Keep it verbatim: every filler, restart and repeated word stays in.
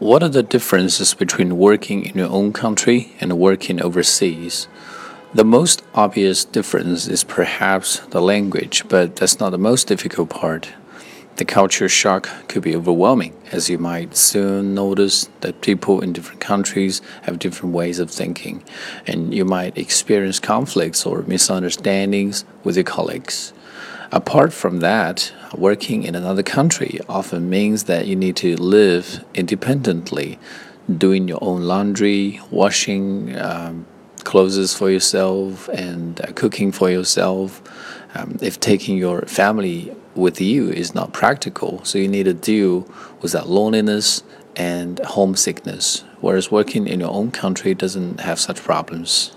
What are the differences between working in your own country and working overseas? The most obvious difference is perhaps the language, but that's not the most difficult part. The culture shock could be overwhelming, as you might soon notice that people in different countries have different ways of thinking, and you might experience conflicts or misunderstandings with your colleagues.Apart from that, working in another country often means that you need to live independently, doing your own laundry, washing um, clothes for yourself, and uh, cooking for yourself. Um, if taking your family with you is not practical, so you need to deal with that loneliness and homesickness, whereas working in your own country doesn't have such problems.